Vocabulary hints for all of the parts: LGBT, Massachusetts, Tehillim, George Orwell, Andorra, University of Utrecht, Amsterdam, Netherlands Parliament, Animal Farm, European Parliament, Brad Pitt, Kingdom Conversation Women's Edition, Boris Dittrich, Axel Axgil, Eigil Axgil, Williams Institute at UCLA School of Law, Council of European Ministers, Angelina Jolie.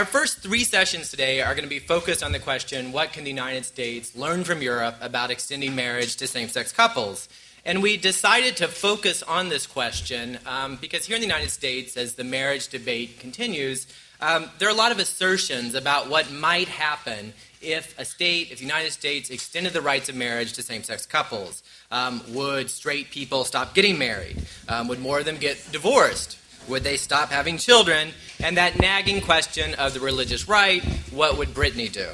Our first three sessions today are going to be focused on the question, what can the United States learn from Europe about extending marriage to same-sex couples? And we decided to focus on this question because here in the United States, as the marriage debate continues, there are a lot of assertions about what might happen if a state, if the United States extended the rights of marriage to same-sex couples. Would straight people stop getting married? Would more of them get divorced? Would they stop having children? And that nagging question of the religious right, what would Britney do?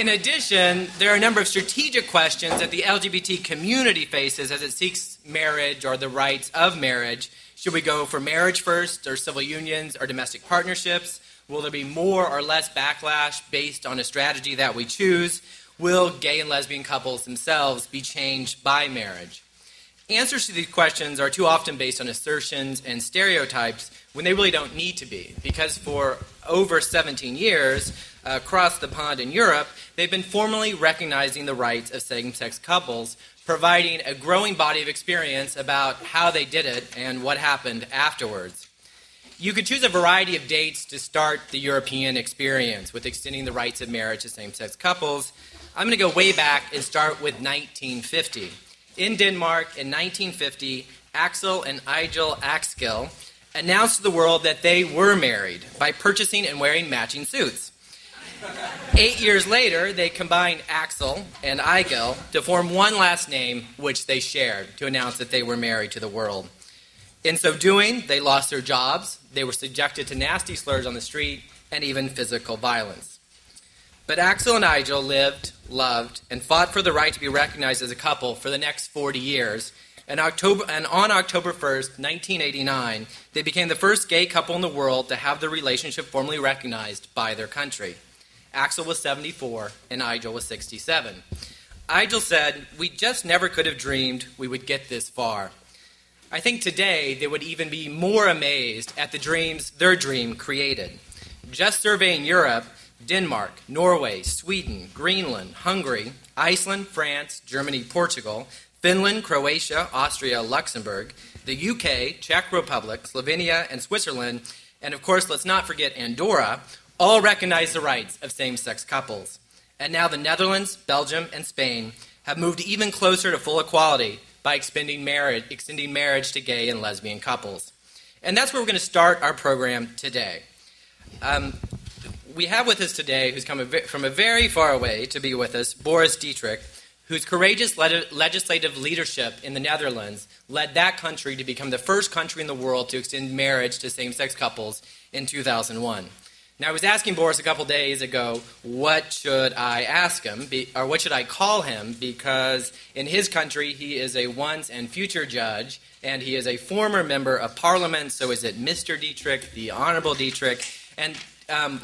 In addition, there are a number of strategic questions that the LGBT community faces as it seeks marriage or the rights of marriage. Should we go for marriage first, or civil unions, or domestic partnerships? Will there be more or less backlash based on a strategy that we choose? Will gay and lesbian couples themselves be changed by marriage? Answers to these questions are too often based on assertions and stereotypes when they really don't need to be, because for over 17 years across the pond in Europe, they've been formally recognizing the rights of same-sex couples, providing a growing body of experience about how they did it and what happened afterwards. You could choose a variety of dates to start the European experience with extending the rights of marriage to same-sex couples. I'm going to go way back and start with 1950. In Denmark in 1950, Axel and Eigil Axgil announced to the world that they were married by purchasing and wearing matching suits. 8 years later, they combined Axel and Eigil to form one last name, which they shared, to announce that they were married to the world. In so doing, they lost their jobs, they were subjected to nasty slurs on the street, and even physical violence. But Axel and Eigil lived, loved, and fought for the right to be recognized as a couple for the next 40 years. And on October 1st, 1989, they became the first gay couple in the world to have their relationship formally recognized by their country. Axel was 74 and Eigil was 67. Eigil said, "We just never could have dreamed we would get this far." I think today they would even be more amazed at the dreams their dream created. Just surveying Europe, Denmark, Norway, Sweden, Greenland, Hungary, Iceland, France, Germany, Portugal, Finland, Croatia, Austria, Luxembourg, the UK, Czech Republic, Slovenia, and Switzerland, and of course, let's not forget Andorra, all recognize the rights of same-sex couples. And now the Netherlands, Belgium, and Spain have moved even closer to full equality by extending marriage to gay and lesbian couples. And that's where we're going to start our program today. We have with us today, who's come from a very far away to be with us, Boris Dittrich, whose courageous legislative leadership in the Netherlands led that country to become the first country in the world to extend marriage to same-sex couples in 2001. Now, I was asking Boris a couple days ago, what should I ask him, or what should I call him, because in his country he is a once and future judge, and he is a former member of parliament, so is it Mr. Dittrich, the Honorable Dittrich, and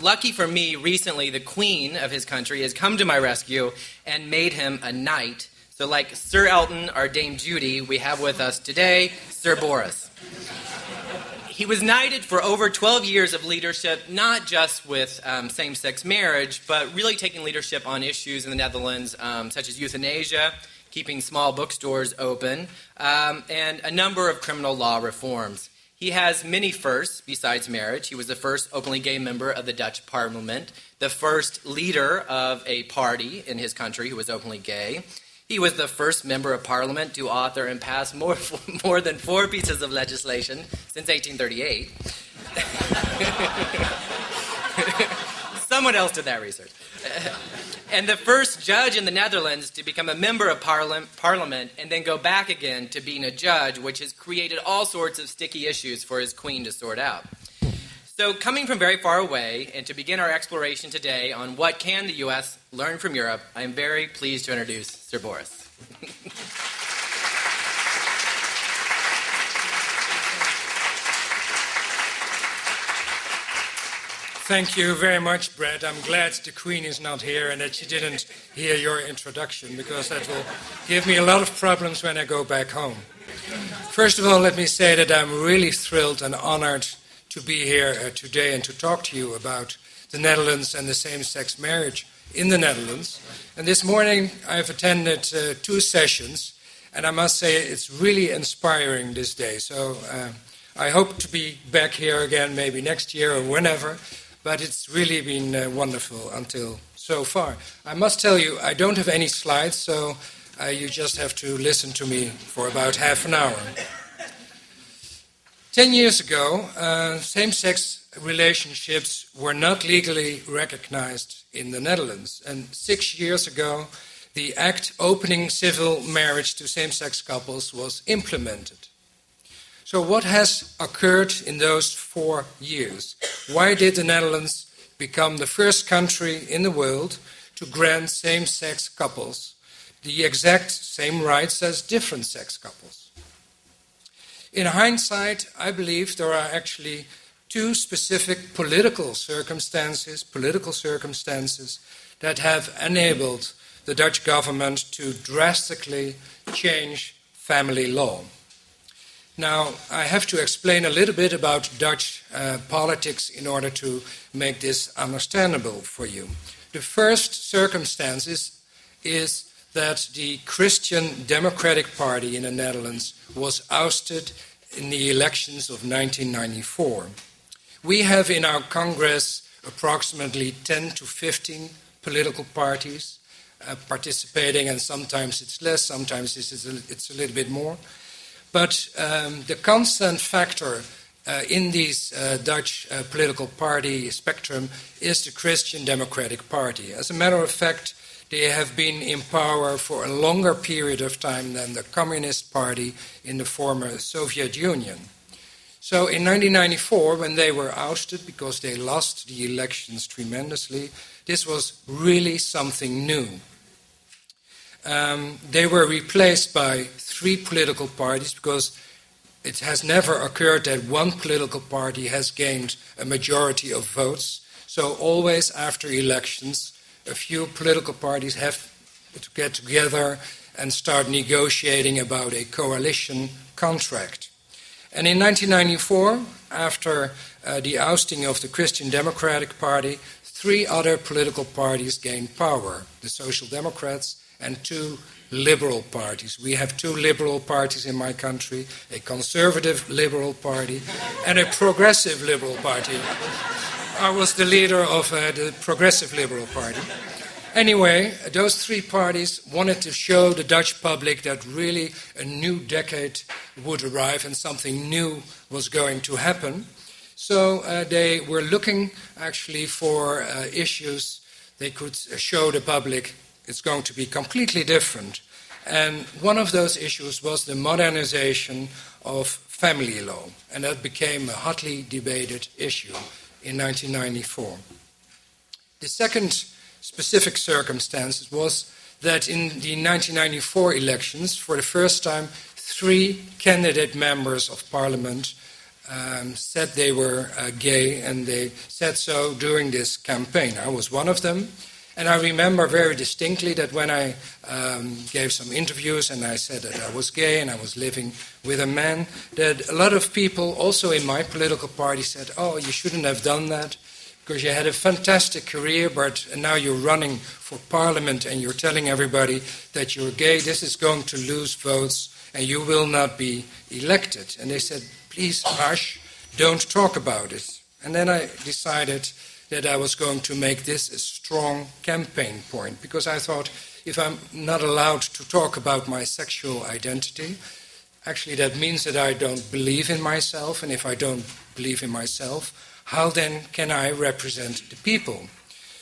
lucky for me, recently the Queen of his country has come to my rescue and made him a knight. So like Sir Elton or Dame Judy, we have with us today Sir Boris. He was knighted for over 12 years of leadership, not just with same-sex marriage, but really taking leadership on issues in the Netherlands, such as euthanasia, keeping small bookstores open, and a number of criminal law reforms. He has many firsts besides marriage. He was the first openly gay member of the Dutch parliament, the first leader of a party in his country who was openly gay. He was the first member of parliament to author and pass more than four pieces of legislation since 1838. Someone else did that research. And the first judge in the Netherlands to become a member of parliament and then go back again to being a judge, which has created all sorts of sticky issues for his queen to sort out. So coming from very far away, and to begin our exploration today on what can the U.S. learn from Europe, I am very pleased to introduce Sir Boris. Thank you very much, Brad. I'm glad the Queen is not here and that she didn't hear your introduction, because that will give me a lot of problems when I go back home. First of all, let me say that I'm really thrilled and honored to be here today and to talk to you about the Netherlands and the same-sex marriage in the Netherlands. And this morning I've attended two sessions, and I must say it's really inspiring this day. So I hope to be back here again maybe next year or whenever, but it's really been wonderful until so far. I must tell you, I don't have any slides, so you just have to listen to me for about half an hour. 10 years ago, same-sex relationships were not legally recognized in the Netherlands, and 6 years ago, the act opening civil marriage to same-sex couples was implemented. So what has occurred in those 4 years? Why did the Netherlands become the first country in the world to grant same-sex couples the exact same rights as different-sex couples? In hindsight, I believe there are actually two specific political circumstances that have enabled the Dutch government to drastically change family law. Now, I have to explain a little bit about Dutch politics in order to make this understandable for you. The first circumstance is that the Christian Democratic Party in the Netherlands was ousted in the elections of 1994. We have in our Congress approximately 10 to 15 political parties participating, and sometimes it's less, sometimes it's a little bit more. But the constant factor in these Dutch political party spectrum is the Christian Democratic Party. As a matter of fact, they have been in power for a longer period of time than the Communist Party in the former Soviet Union. So in 1994, when they were ousted because they lost the elections tremendously, this was really something new. They were replaced by three political parties because it has never occurred that one political party has gained a majority of votes. So always after elections, a few political parties have to get together and start negotiating about a coalition contract. And in 1994, after the ousting of the Christian Democratic Party, three other political parties gained power, the Social Democrats and two liberal parties. We have two liberal parties in my country, a conservative liberal party and a progressive liberal party. I was the leader of the progressive liberal party. Anyway, those three parties wanted to show the Dutch public that really a new decade would arrive and something new was going to happen. So they were looking actually for issues they could show the public it's going to be completely different. And one of those issues was the modernization of family law. And that became a hotly debated issue in 1994. The second specific circumstance was that in the 1994 elections, for the first time, three candidate members of parliament said they were gay, and they said so during this campaign. I was one of them. And I remember very distinctly that when I gave some interviews and I said that I was gay and I was living with a man, that a lot of people also in my political party said, oh, you shouldn't have done that because you had a fantastic career, but now you're running for parliament and you're telling everybody that you're gay. This is going to lose votes and you will not be elected. And they said, please, hush, don't talk about it. And then I decided that I was going to make this a strong campaign point, because I thought if I'm not allowed to talk about my sexual identity, actually that means that I don't believe in myself, and if I don't believe in myself, how then can I represent the people?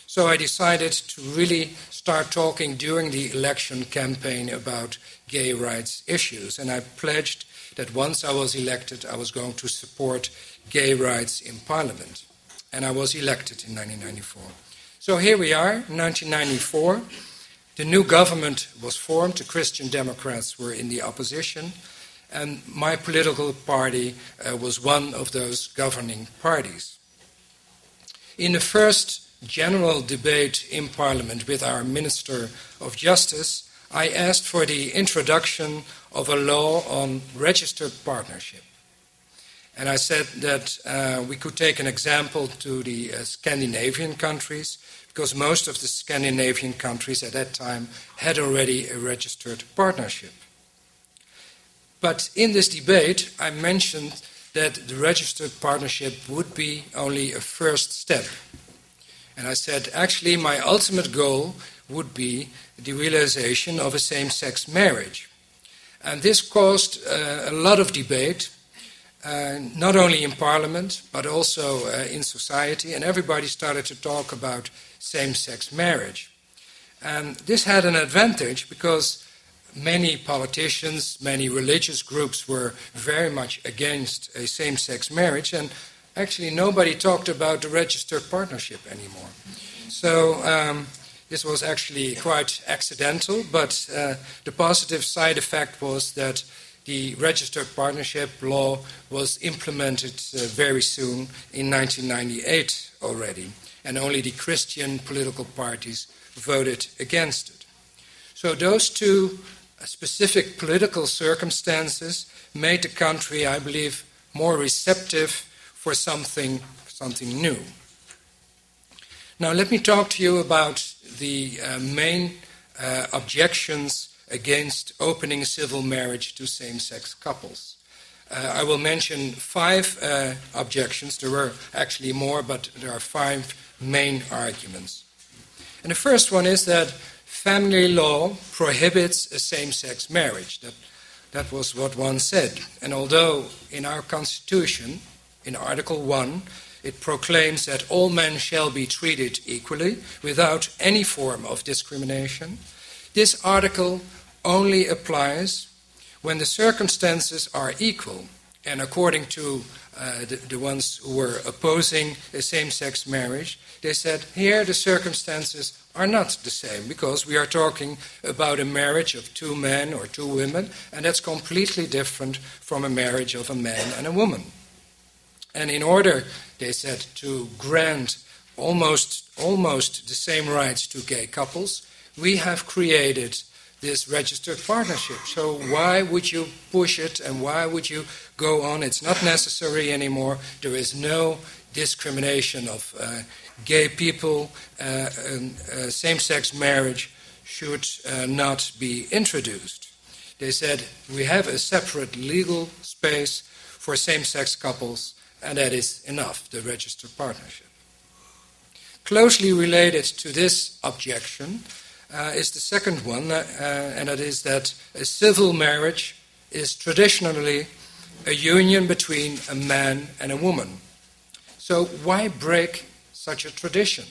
So I decided to really start talking during the election campaign about gay rights issues, and I pledged that once I was elected, I was going to support gay rights in parliament. And I was elected in 1994. So here we are, 1994. The new government was formed. The Christian Democrats were in the opposition. And my political party was one of those governing parties. In the first general debate in Parliament with our Minister of Justice, I asked for the introduction of a law on registered partnership. And I said that we could take an example to the Scandinavian countries, because most of the Scandinavian countries at that time had already a registered partnership. But in this debate, I mentioned that the registered partnership would be only a first step. And I said, actually, my ultimate goal would be the realization of a same-sex marriage. And this caused a lot of debate, not only in Parliament, but also in society, and everybody started to talk about same-sex marriage. And this had an advantage because many politicians, many religious groups were very much against a same-sex marriage, and actually nobody talked about the registered partnership anymore. So this was actually quite accidental, but the positive side effect was that the registered partnership law was implemented very soon, in 1998 already, and only the Christian political parties voted against it. So those two specific political circumstances made the country, I believe, more receptive for something new. Now let me talk to you about the main objections against opening civil marriage to same-sex couples. I will mention five objections. There were actually more, but there are five main arguments. And the first one is that family law prohibits a same-sex marriage. That was what one said. And although in our Constitution, in Article 1, it proclaims that all men shall be treated equally without any form of discrimination, this article only applies when the circumstances are equal. And according to the ones who were opposing a same-sex marriage, they said, here the circumstances are not the same, because we are talking about a marriage of two men or two women, and that's completely different from a marriage of a man and a woman. And in order, they said, to grant almost the same rights to gay couples, we have created this registered partnership. So why would you push it, and why would you go on? It's not necessary anymore. There is no discrimination of gay people. Same-sex marriage should not be introduced. They said we have a separate legal space for same-sex couples, and that is enough, the registered partnership. Closely related to this objection is the second one, and that is that a civil marriage is traditionally a union between a man and a woman. So why break such a tradition?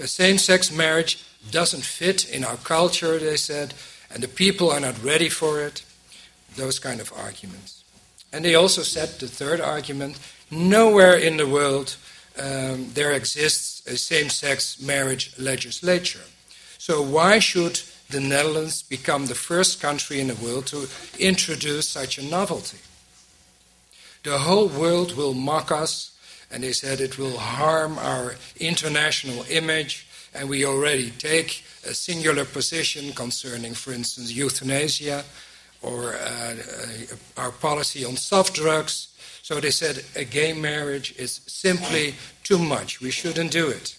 A same-sex marriage doesn't fit in our culture, they said, and the people are not ready for it, those kind of arguments. And they also said, the third argument, nowhere in the world there exists a same-sex marriage legislature. So why should the Netherlands become the first country in the world to introduce such a novelty? The whole world will mock us, and they said it will harm our international image, and we already take a singular position concerning, for instance, euthanasia or our policy on soft drugs. So they said a gay marriage is simply too much. We shouldn't do it.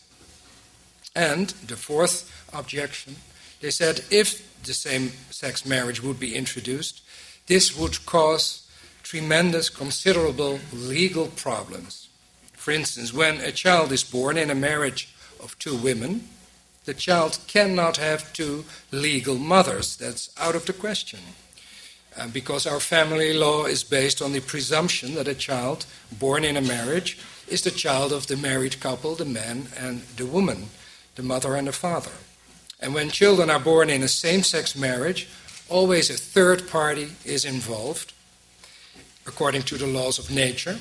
And the fourth objection, they said if the same-sex marriage would be introduced, this would cause considerable legal problems. For instance, when a child is born in a marriage of two women, the child cannot have two legal mothers. That's out of the question. Because our family law is based on the presumption that a child born in a marriage is the child of the married couple, the man and the woman, the mother and the father. And when children are born in a same-sex marriage, always a third party is involved, according to the laws of nature.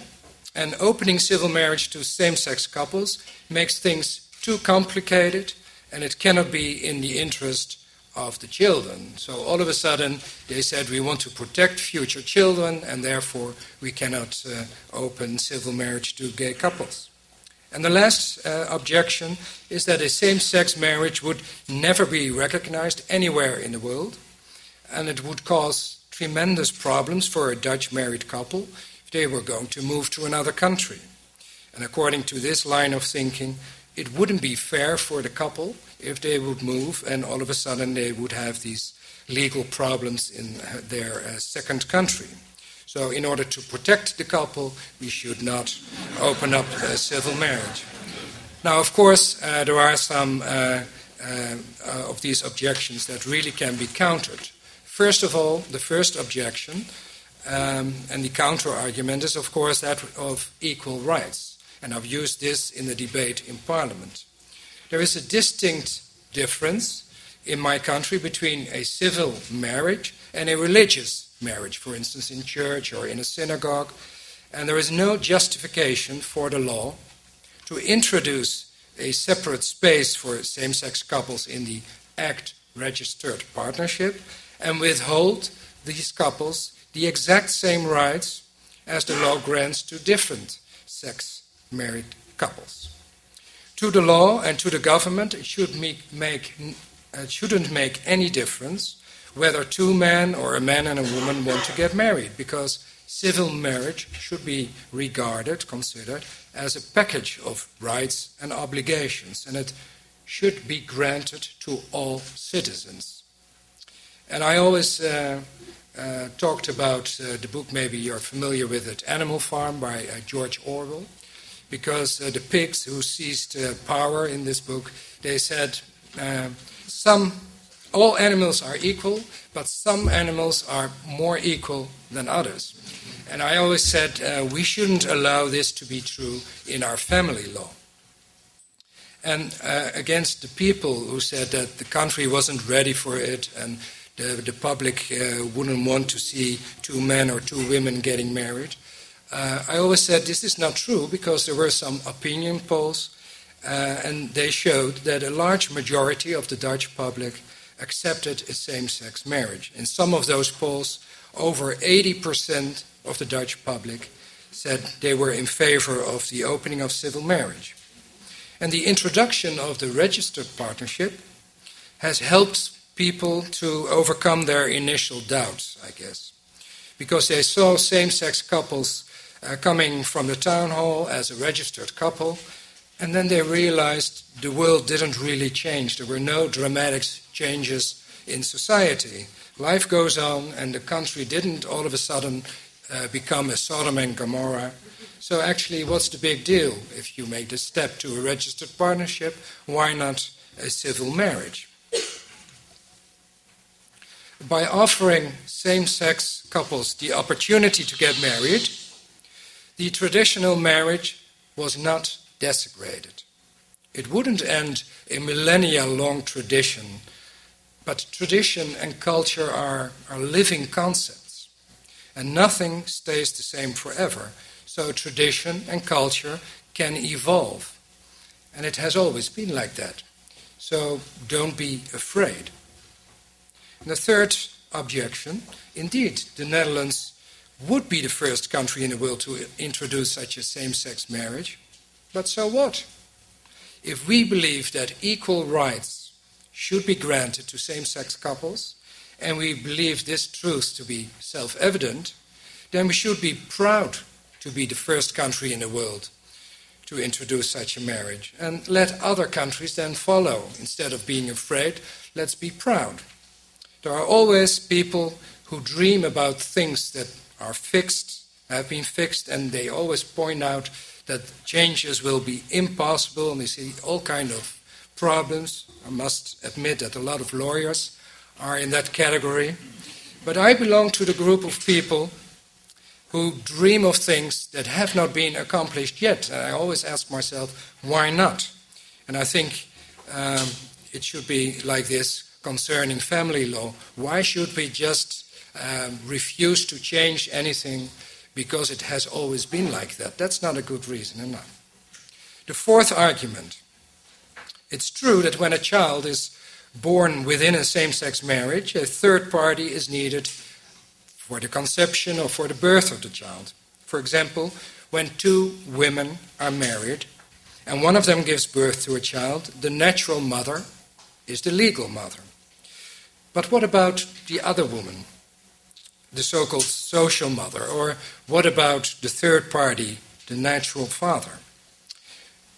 And opening civil marriage to same-sex couples makes things too complicated, and it cannot be in the interest of the children. So all of a sudden, they said we want to protect future children, and therefore we cannot open civil marriage to gay couples. And the last objection is that a same-sex marriage would never be recognized anywhere in the world, and it would cause tremendous problems for a Dutch married couple if they were going to move to another country. And according to this line of thinking, it wouldn't be fair for the couple if they would move and all of a sudden they would have these legal problems in their second country. So in order to protect the couple, we should not open up civil marriage. Now, of course, there are some of these objections that really can be countered. First of all, the first objection and the counter-argument is, of course, that of equal rights. And I've used this in the debate in Parliament. There is a distinct difference in my country between a civil marriage and a religious marriage, for instance, in church or in a synagogue. And there is no justification for the law to introduce a separate space for same-sex couples in the Act-registered partnership and withhold these couples the exact same rights as the law grants to different sex-married couples. To the law and to the government, it shouldn't make any difference whether two men or a man and a woman want to get married, because civil marriage should be considered as a package of rights and obligations, and it should be granted to all citizens. And I always talked about the book, maybe you're familiar with it, Animal Farm by George Orwell, because the pigs who seized power in this book, they said, all animals are equal, but some animals are more equal than others. And I always said we shouldn't allow this to be true in our family law. And against the people who said that the country wasn't ready for it and the public wouldn't want to see two men or two women getting married, I always said this is not true, because there were some opinion polls and they showed that a large majority of the Dutch public accepted a same-sex marriage. In some of those polls, over 80% of the Dutch public said they were in favor of the opening of civil marriage. And the introduction of the registered partnership has helped people to overcome their initial doubts, I guess, because they saw same-sex couples coming from the town hall as a registered couple, and then they realized the world didn't really change. There were no dramatic changes in society. Life goes on, and the country didn't all of a sudden become a Sodom and Gomorrah. So actually, what's the big deal? If you make the step to a registered partnership, why not a civil marriage? By offering same-sex couples the opportunity to get married, the traditional marriage was not desecrated. It wouldn't end a millennia-long tradition, but tradition and culture are living concepts, and nothing stays the same forever. So tradition and culture can evolve, and it has always been like that. So don't be afraid. And the third objection, indeed, the Netherlands would be the first country in the world to introduce such a same-sex marriage. But so what? If we believe that equal rights should be granted to same-sex couples, and we believe this truth to be self-evident, then we should be proud to be the first country in the world to introduce such a marriage. And let other countries then follow. Instead of being afraid, let's be proud. There are always people who dream about things that are fixed, have been fixed, and they always point out that changes will be impossible, and we see all kinds of problems. I must admit that a lot of lawyers are in that category. But I belong to the group of people who dream of things that have not been accomplished yet. And I always ask myself, why not? And I think it should be like this concerning family law. Why should we just refuse to change anything because it has always been like that? That's not a good reason enough. The fourth argument. It's true that when a child is born within a same-sex marriage, a third party is needed for the conception or for the birth of the child. For example, when two women are married and one of them gives birth to a child, the natural mother is the legal mother. But what about the other woman? The so-called social mother, or what about the third party, the natural father?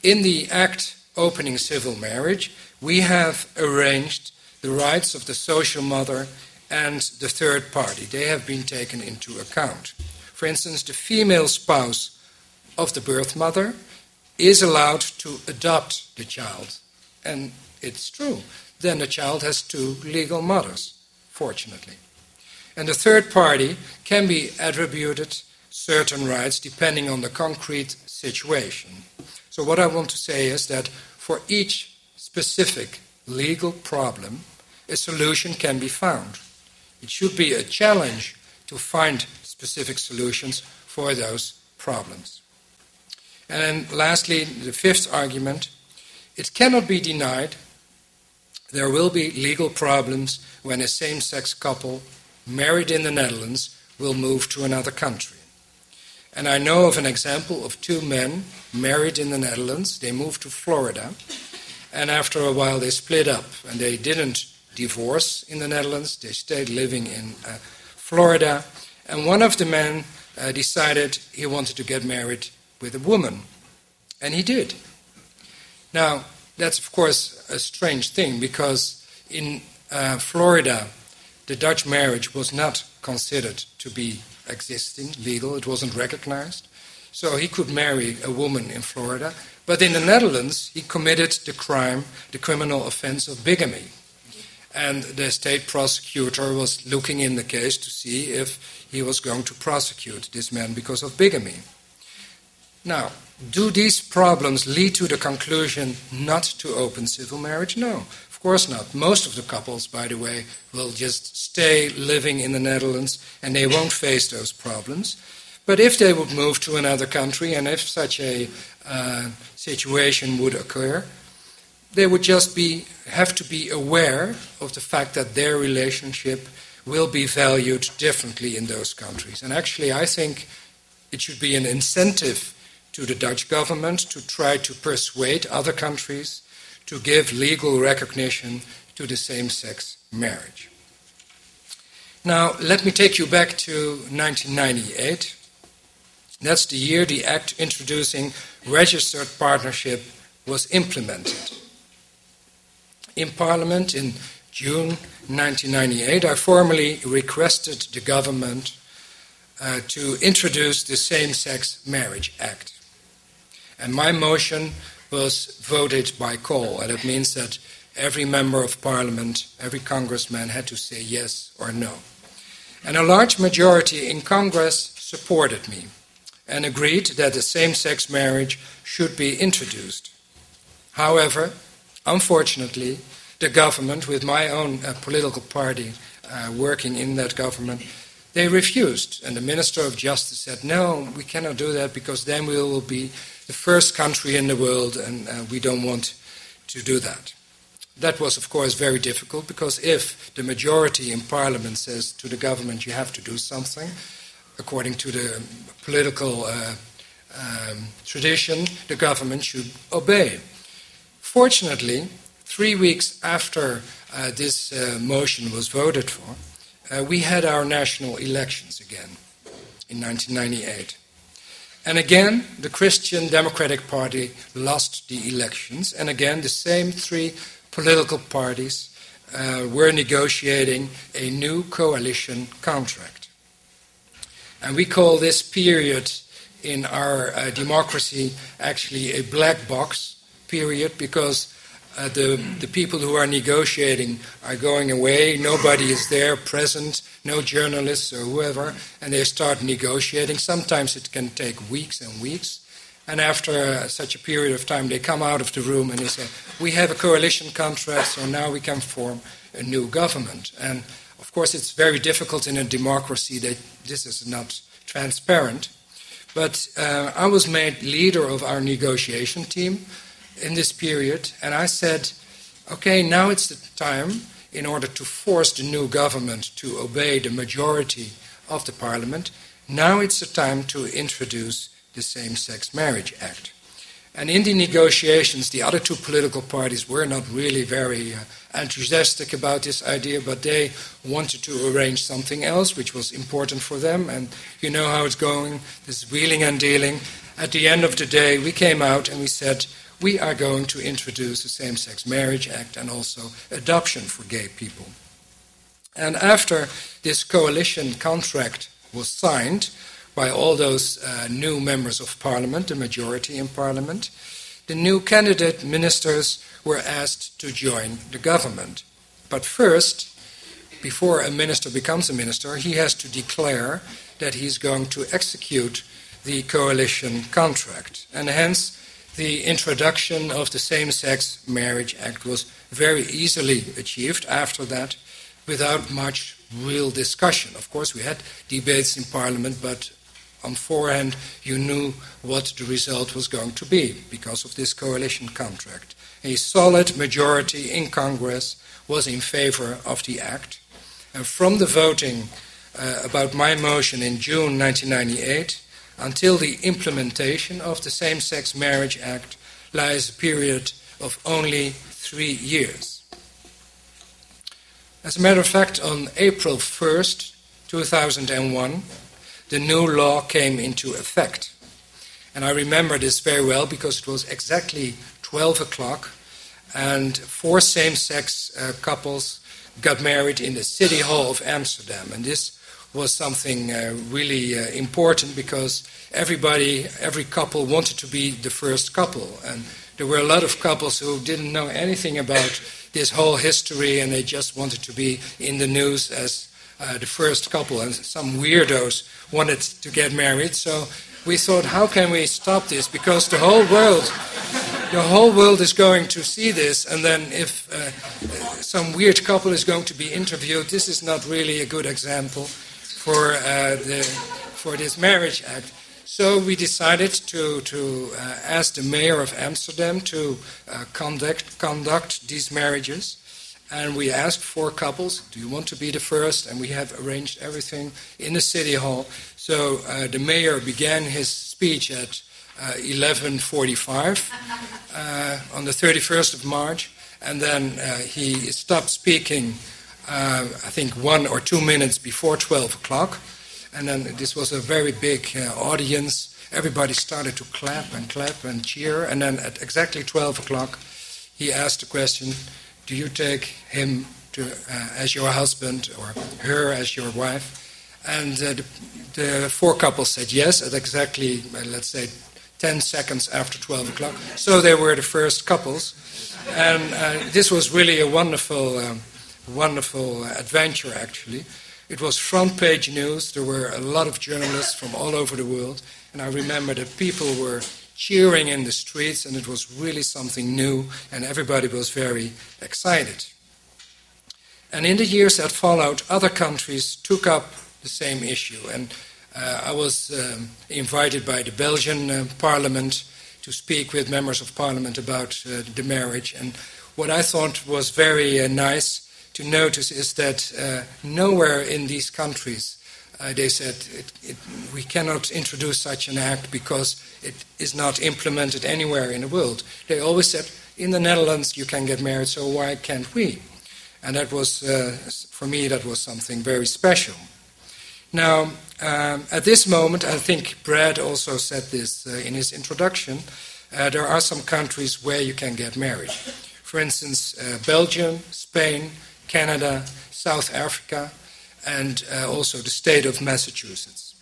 In the Act opening civil marriage, we have arranged the rights of the social mother and the third party. They have been taken into account. For instance, the female spouse of the birth mother is allowed to adopt the child. And it's true. Then the child has two legal mothers, fortunately. And the third party can be attributed certain rights depending on the concrete situation. So what I want to say is that for each specific legal problem, a solution can be found. It should be a challenge to find specific solutions for those problems. And then lastly, the fifth argument, it cannot be denied there will be legal problems when a same-sex couple married in the Netherlands will move to another country. And I know of an example of two men married in the Netherlands. They moved to Florida, and after a while they split up, and they didn't divorce in the Netherlands. They stayed living in Florida, and one of the men decided he wanted to get married with a woman, and he did. Now, that's, of course, a strange thing, because in Florida, the Dutch marriage was not considered to be existing, legal. It wasn't recognized. So he could marry a woman in Florida. But in the Netherlands, he committed the crime, the criminal offense of bigamy. And the state prosecutor was looking in the case to see if he was going to prosecute this man because of bigamy. Now, do these problems lead to the conclusion not to open civil marriage? No, of course not. Most of the couples, by the way, will just stay living in the Netherlands and they won't face those problems. But if they would move to another country and if such a situation would occur, they would just have to be aware of the fact that their relationship will be valued differently in those countries. And actually, I think it should be an incentive to the Dutch government to try to persuade other countries to give legal recognition to the same-sex marriage. Now, let me take you back to 1998. That's the year the act introducing registered partnership was implemented. In Parliament in June 1998, I formally requested the government to introduce the Same-Sex Marriage Act. And my motion was voted by call, and it means that every member of parliament, every congressman had to say yes or no. And a large majority in Congress supported me and agreed that the same-sex marriage should be introduced. However, unfortunately, the government, with my own political party working in that government, they refused, and the Minister of Justice said, no, we cannot do that because then we will be the first country in the world and we don't want to do that. That was, of course, very difficult because if the majority in Parliament says to the government you have to do something, according to the political tradition, the government should obey. Fortunately, 3 weeks after this motion was voted for, we had our national elections again in 1998. And again, the Christian Democratic Party lost the elections. And again, the same three political parties were negotiating a new coalition contract. And we call this period in our democracy actually a black box period because the people who are negotiating are going away, nobody is there present, no journalists or whoever, and they start negotiating. Sometimes it can take weeks and weeks, and after such a period of time they come out of the room and they say, we have a coalition contract, so now we can form a new government. And of course it's very difficult in a democracy that this is not transparent, but I was made leader of our negotiation team in this period, and I said, okay, now it's the time in order to force the new government to obey the majority of the parliament, now it's the time to introduce the Same-Sex Marriage Act. And in the negotiations, the other two political parties were not really very enthusiastic about this idea, but they wanted to arrange something else, which was important for them, and you know how it's going, this wheeling and dealing. At the end of the day, we came out and we said, we are going to introduce the Same-Sex Marriage Act and also adoption for gay people. And after this coalition contract was signed, by all those new members of parliament, the majority in parliament, the new candidate ministers were asked to join the government. But first, before a minister becomes a minister, he has to declare that he's going to execute the coalition contract. And hence, the introduction of the Same-Sex Marriage Act was very easily achieved after that, without much real discussion. Of course, we had debates in Parliament, but on forehand, you knew what the result was going to be because of this coalition contract. A solid majority in Congress was in favor of the act. And from the voting about my motion in June 1998 until the implementation of the Same-Sex Marriage Act lies a period of only 3 years. As a matter of fact, on April 1st, 2001, the new law came into effect. And I remember this very well because it was exactly 12 o'clock and 4 same-sex couples got married in the City Hall of Amsterdam. And this was something really important because every couple wanted to be the first couple. And there were a lot of couples who didn't know anything about this whole history and they just wanted to be in the news as the first couple, and some weirdos wanted to get married. So we thought, how can we stop this? Because the whole world is going to see this, and then if some weird couple is going to be interviewed, this is not really a good example for this marriage act. So we decided to ask the mayor of Amsterdam to conduct these marriages. And we asked 4 couples, do you want to be the first? And we have arranged everything in the city hall. So the mayor began his speech at 11:45 on the 31st of March. And then he stopped speaking, I think, 1 or 2 minutes before 12 o'clock. And then this was a very big audience. Everybody started to clap and cheer. And then at exactly 12 o'clock, he asked the question, do you take him as your husband or her as your wife? And the 4 couples said yes at exactly, let's say, 10 seconds after 12 o'clock. So they were the first couples. And this was really a wonderful, wonderful adventure, actually. It was front-page news. There were a lot of journalists from all over the world. And I remember that people were cheering in the streets, and it was really something new, and everybody was very excited. And in the years that followed, other countries took up the same issue, and I was invited by the Belgian parliament to speak with members of parliament about the marriage, and what I thought was very nice to notice is that nowhere in these countries they said, we cannot introduce such an act because it is not implemented anywhere in the world. They always said, in the Netherlands you can get married, so why can't we? And that was, for me, that was something very special. Now, at this moment, I think Brad also said this in his introduction, there are some countries where you can get married. For instance, Belgium, Spain, Canada, South Africa, and also the state of Massachusetts.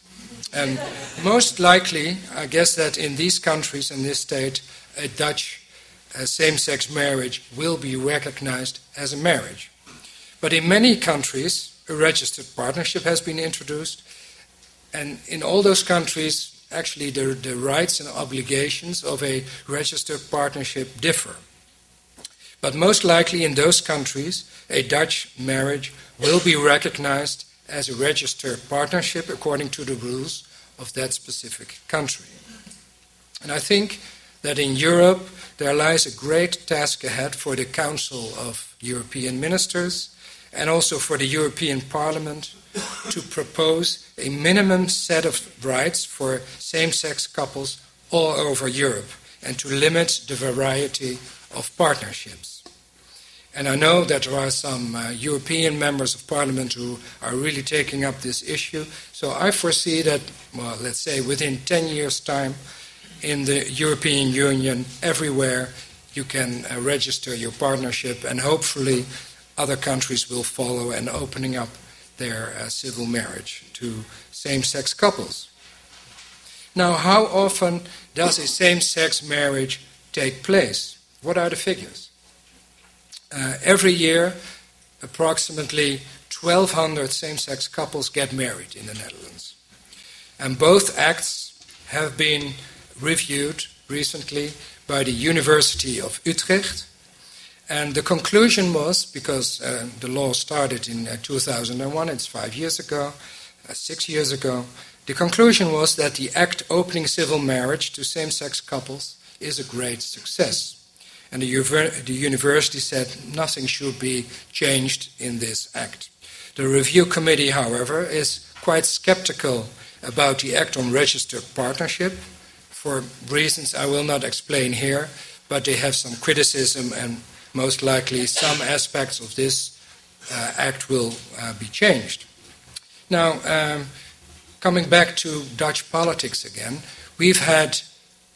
And most likely, I guess that in these countries, in this state, a Dutch same-sex marriage will be recognized as a marriage. But in many countries, a registered partnership has been introduced, and in all those countries, actually the rights and obligations of a registered partnership differ. But most likely in those countries, a Dutch marriage will be recognized as a registered partnership according to the rules of that specific country. And I think that in Europe there lies a great task ahead for the Council of European Ministers and also for the European Parliament to propose a minimum set of rights for same-sex couples all over Europe and to limit the variety of partnerships. And I know that there are some European members of parliament who are really taking up this issue. So I foresee that, well, let's say within 10 years' time, in the European Union, everywhere you can register your partnership, and hopefully other countries will follow and opening up their civil marriage to same-sex couples. Now, how often does a same-sex marriage take place? What are the figures? Every year, approximately 1,200 same-sex couples get married in the Netherlands. And both acts have been reviewed recently by the University of Utrecht. And the conclusion was, because the law started in 2001, it's 5 years ago, 6 years ago, the conclusion was that the act opening civil marriage to same-sex couples is a great success. And the university said nothing should be changed in this act. The review committee, however, is quite skeptical about the act on registered partnership for reasons I will not explain here, but they have some criticism and most likely some aspects of this act will be changed. Now, coming back to Dutch politics again, we've had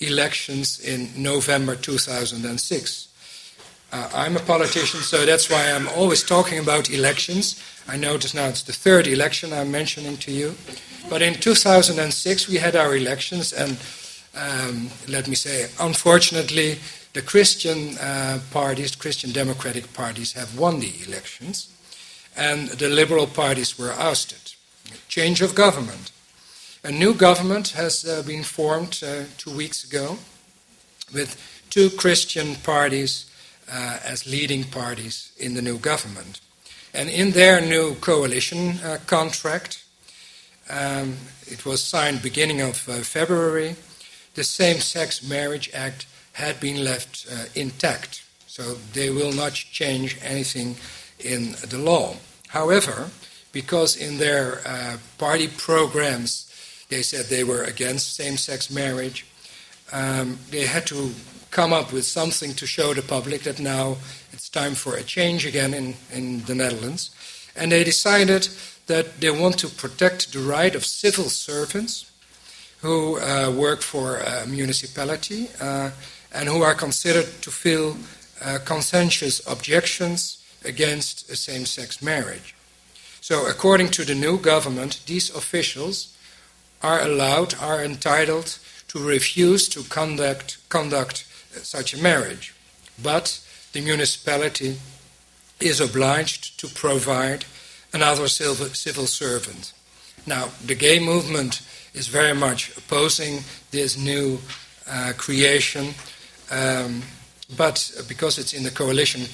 elections in November 2006. I'm a politician, so that's why I'm always talking about elections. I notice now it's the third election I'm mentioning to you. But in 2006 we had our elections, and let me say, unfortunately, the Christian parties, Christian Democratic parties, have won the elections, and the liberal parties were ousted. Change of government. A new government has been formed 2 weeks ago with two Christian parties as leading parties in the new government. And in their new coalition contract, it was signed beginning of February, the Same-Sex Marriage Act had been left intact. So they will not change anything in the law. However, because in their party programs, they said they were against same-sex marriage. They had to come up with something to show the public that now it's time for a change again in the Netherlands. And they decided that they want to protect the right of civil servants who work for a municipality and who are considered to feel conscientious objections against a same-sex marriage. So according to the new government, these officials are entitled to refuse to conduct such a marriage. But the municipality is obliged to provide another civil servant. Now, the gay movement is very much opposing this new creation, but because it's in the coalition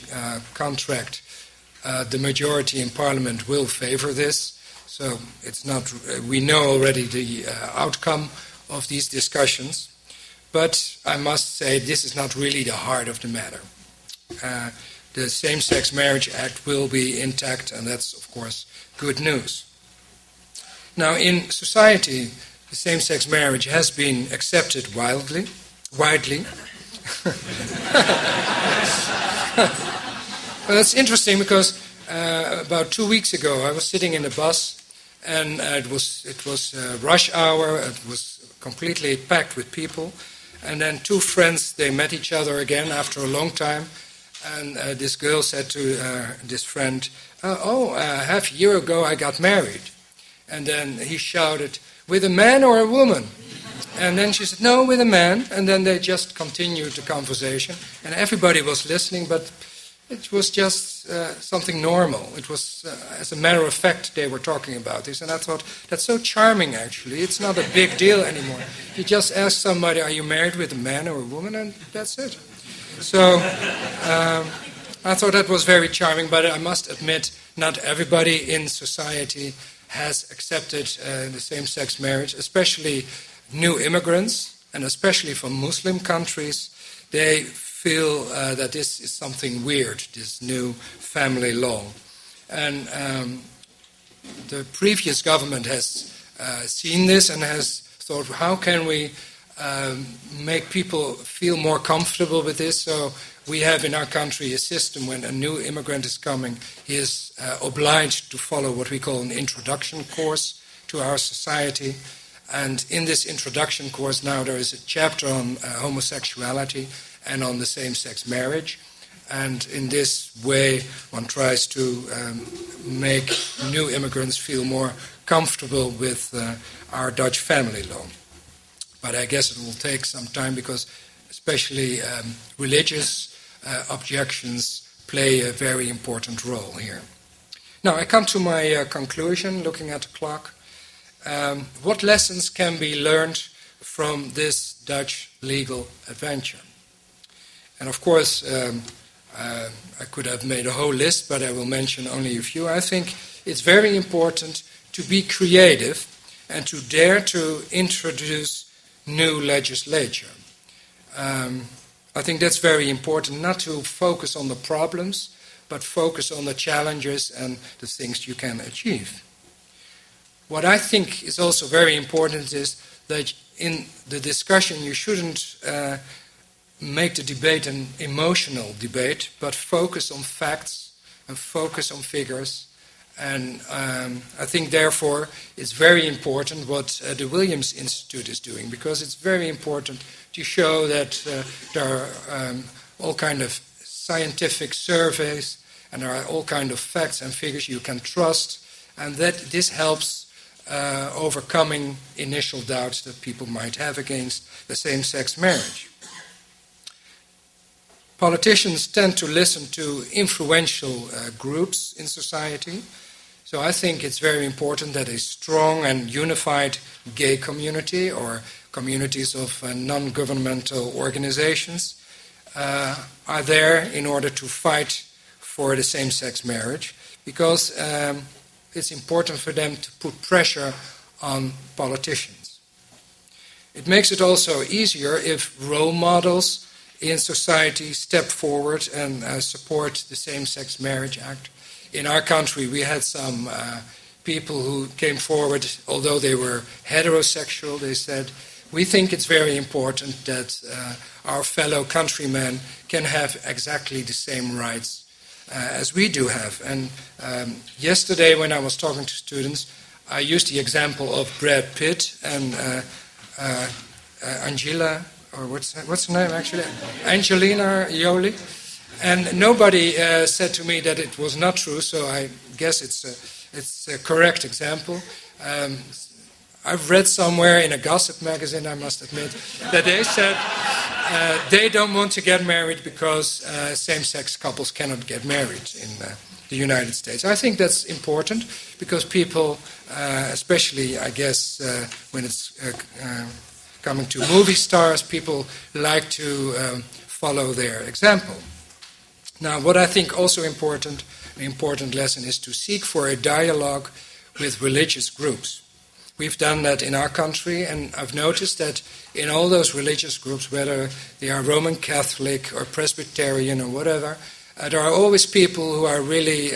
contract, the majority in parliament will favor this. So it's not. We know already the outcome of these discussions, but I must say this is not really the heart of the matter. The Same-Sex Marriage Act will be intact, and that's of course good news. Now, in society, the same-sex marriage has been accepted widely. Well, that's interesting because about 2 weeks ago, I was sitting in a bus. And it was rush hour, it was completely packed with people. And then two friends, they met each other again after a long time. And this girl said to this friend, half a year ago I got married. And then he shouted, with a man or a woman? And then she said, no, with a man. And then they just continued the conversation. And everybody was listening, but it was just something normal. It was, as a matter of fact, they were talking about this. And I thought, that's so charming, actually. It's not a big deal anymore. You just ask somebody, are you married with a man or a woman? And that's it. So I thought that was very charming. But I must admit, not everybody in society has accepted the same-sex marriage, especially new immigrants, and especially from Muslim countries. They feel that this is something weird, this new family law. And the previous government has seen this and has thought, how can we make people feel more comfortable with this? So we have in our country a system when a new immigrant is coming, he is obliged to follow what we call an introduction course to our society. And in this introduction course now there is a chapter on homosexuality and on the same-sex marriage. And in this way, one tries to make new immigrants feel more comfortable with our Dutch family law. But I guess it will take some time because especially religious objections play a very important role here. Now, I come to my conclusion, looking at the clock. What lessons can be learned from this Dutch legal adventure? And of course, I could have made a whole list, but I will mention only a few. I think it's very important to be creative and to dare to introduce new legislation. I think that's very important, not to focus on the problems, but focus on the challenges and the things you can achieve. What I think is also very important is that in the discussion you shouldn't make the debate an emotional debate, but focus on facts and focus on figures. And I think, therefore, it's very important what the Williams Institute is doing, because it's very important to show that there are all kind of scientific surveys and there are all kind of facts and figures you can trust, and that this helps overcoming initial doubts that people might have against the same-sex marriage. Politicians tend to listen to influential groups in society, so I think it's very important that a strong and unified gay community or communities of non-governmental organizations are there in order to fight for the same-sex marriage, because it's important for them to put pressure on politicians. It makes it also easier if role models in society step forward and support the Same-Sex Marriage Act. In our country, we had some people who came forward, although they were heterosexual. They said, we think it's very important that our fellow countrymen can have exactly the same rights as we do have. And yesterday when I was talking to students, I used the example of Brad Pitt and what's her name actually? Angelina Jolie. And nobody said to me that it was not true, so I guess it's a correct example. I've read somewhere in a gossip magazine, I must admit, that they said they don't want to get married because same-sex couples cannot get married in the United States. I think that's important because people, especially, I guess, when it's coming to movie stars, people like to follow their example. Now, what I think also an important lesson is to seek for a dialogue with religious groups. We've done that in our country, and I've noticed that in all those religious groups, whether they are Roman Catholic or Presbyterian or whatever, there are always people who are really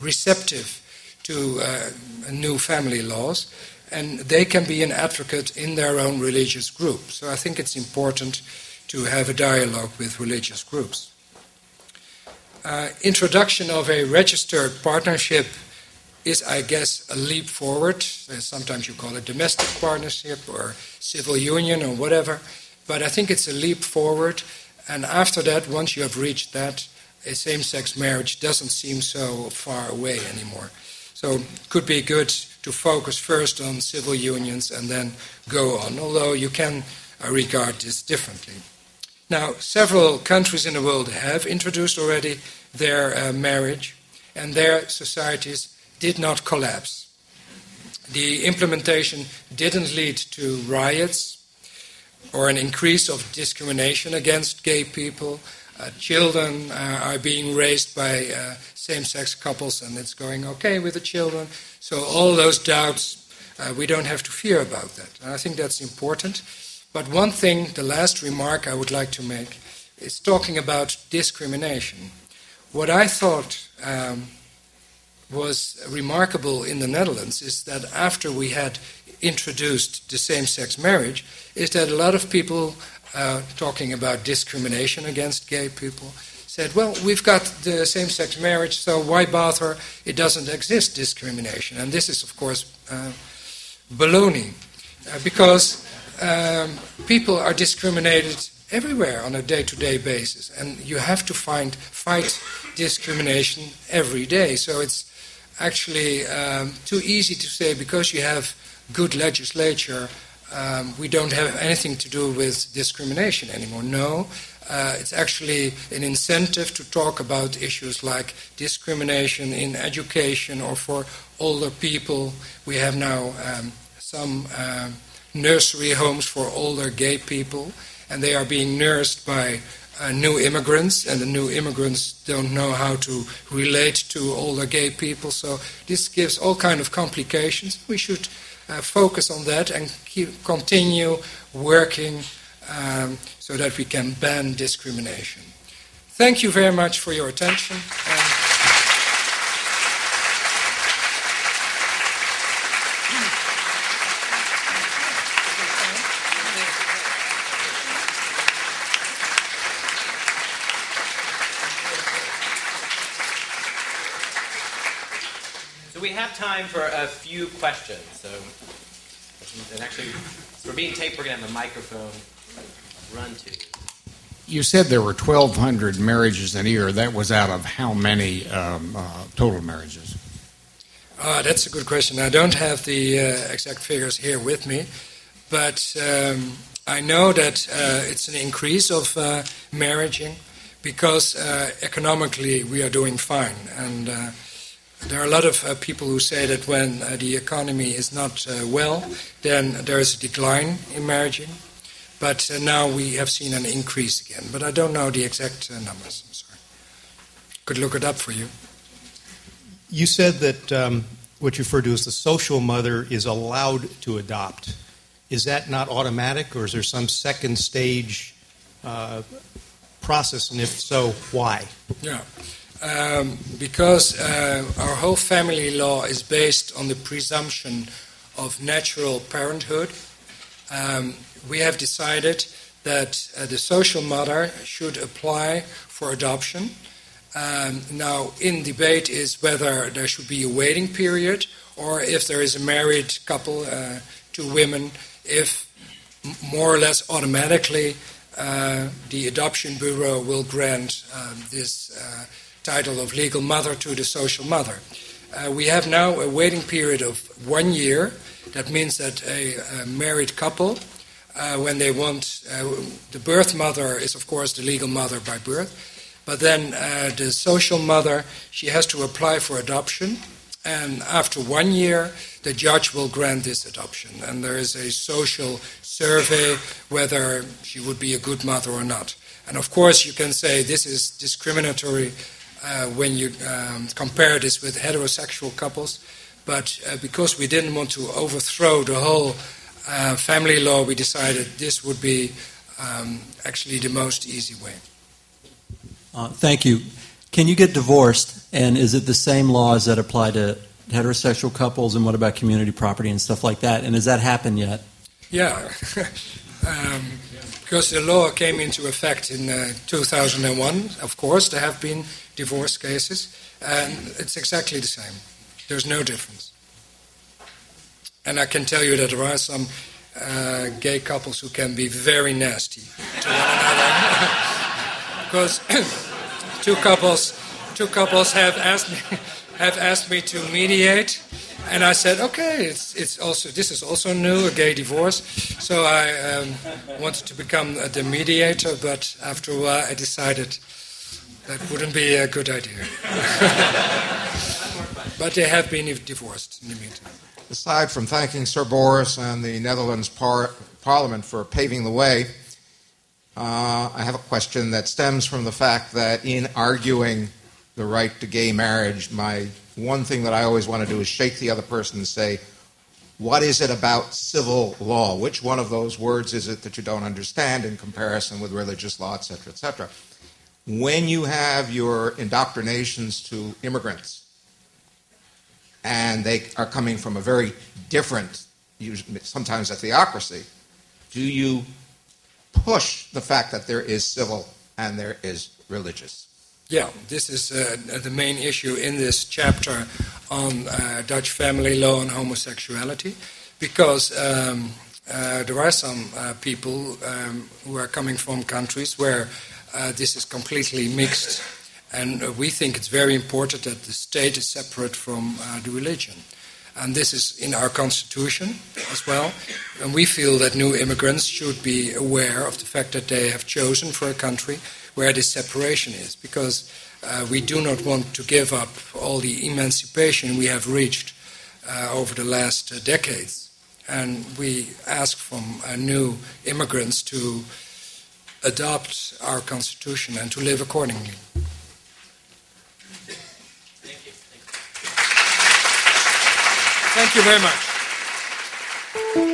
receptive to new family laws, and they can be an advocate in their own religious group. So I think it's important to have a dialogue with religious groups. Introduction of a registered partnership is, I guess, a leap forward. Sometimes you call it domestic partnership or civil union or whatever. But I think it's a leap forward. And after that, once you have reached that, a same-sex marriage doesn't seem so far away anymore. So it could be good to focus first on civil unions and then go on, although you can regard this differently. Now, several countries in the world have introduced already their marriage, and their societies did not collapse. The implementation didn't lead to riots or an increase of discrimination against gay people. Children are being raised by same-sex couples, and it's going okay with the children. So all those doubts, we don't have to fear about that. And I think that's important. But one thing, the last remark I would like to make, is talking about discrimination. What I thought was remarkable in the Netherlands is that after we had introduced the same-sex marriage, is that a lot of people talking about discrimination against gay people said, well, we've got the same-sex marriage, so why bother? It doesn't exist, discrimination. And this is, of course, baloney, because people are discriminated everywhere on a day-to-day basis, and you have to fight discrimination every day. So it's actually too easy to say because you have good legislature we don't have anything to do with discrimination anymore. No, it's actually an incentive to talk about issues like discrimination in education or for older people. We have now some nursery homes for older gay people, and they are being nursed by new immigrants, and the new immigrants don't know how to relate to older gay people. So this gives all kind of complications. We should focus on that and continue working so that we can ban discrimination. Thank you very much for your attention. We have time for a few questions. So, and actually, we're being taped. We're going to have a microphone run to. You said there were 1,200 marriages in a year. That was out of how many total marriages? That's a good question. I don't have the exact figures here with me, but I know that it's an increase of marriaging because economically we are doing fine. And there are a lot of people who say that when the economy is not well, then there is a decline in marriage. But now we have seen an increase again. But I don't know the exact numbers. I'm sorry. Could look it up for you. You said that what you refer to as the social mother is allowed to adopt. Is that not automatic, or is there some second stage process? And if so, why? Yeah. Because our whole family law is based on the presumption of natural parenthood, we have decided that the social mother should apply for adoption. Now, in debate is whether there should be a waiting period or if there is a married couple, two women, if more or less automatically the adoption bureau will grant this title of legal mother to the social mother. We have now a waiting period of 1 year. That means that a married couple, when they want, the birth mother is of course the legal mother by birth, but then the social mother, she has to apply for adoption, and after 1 year the judge will grant this adoption, and there is a social survey whether she would be a good mother or not. And of course you can say this is discriminatory when you compare this with heterosexual couples, but because we didn't want to overthrow the whole family law, we decided this would be actually the most easy way. Thank you. Can you get divorced, and is it the same laws that apply to heterosexual couples, and what about community property and stuff like that, and has that happened yet? Yeah. Because the law came into effect in 2001, of course, there have been divorce cases, and it's exactly the same. There's no difference. And I can tell you that there are some gay couples who can be very nasty to one another. Because two couples have asked me to mediate. And I said, okay, this is also new, a gay divorce. So I wanted to become the mediator, but after a while I decided that wouldn't be a good idea. But they have been divorced in the meantime. Aside from thanking Sir Boris and the Netherlands Parliament for paving the way, I have a question that stems from the fact that in arguing the right to gay marriage, my one thing that I always want to do is shake the other person and say, what is it about civil law? Which one of those words is it that you don't understand in comparison with religious law, et cetera, et cetera? When you have your indoctrinations to immigrants, and they are coming from a very different, sometimes a theocracy, do you push the fact that there is civil and there is religious? Yeah, this is the main issue in this chapter on Dutch family law and homosexuality, because there are some people who are coming from countries where this is completely mixed, and we think it's very important that the state is separate from the religion. And this is in our constitution as well. And we feel that new immigrants should be aware of the fact that they have chosen for a country where this separation is, because we do not want to give up all the emancipation we have reached over the last decades. And we ask from new immigrants to adopt our constitution and to live accordingly. Thank you. Thank you very much.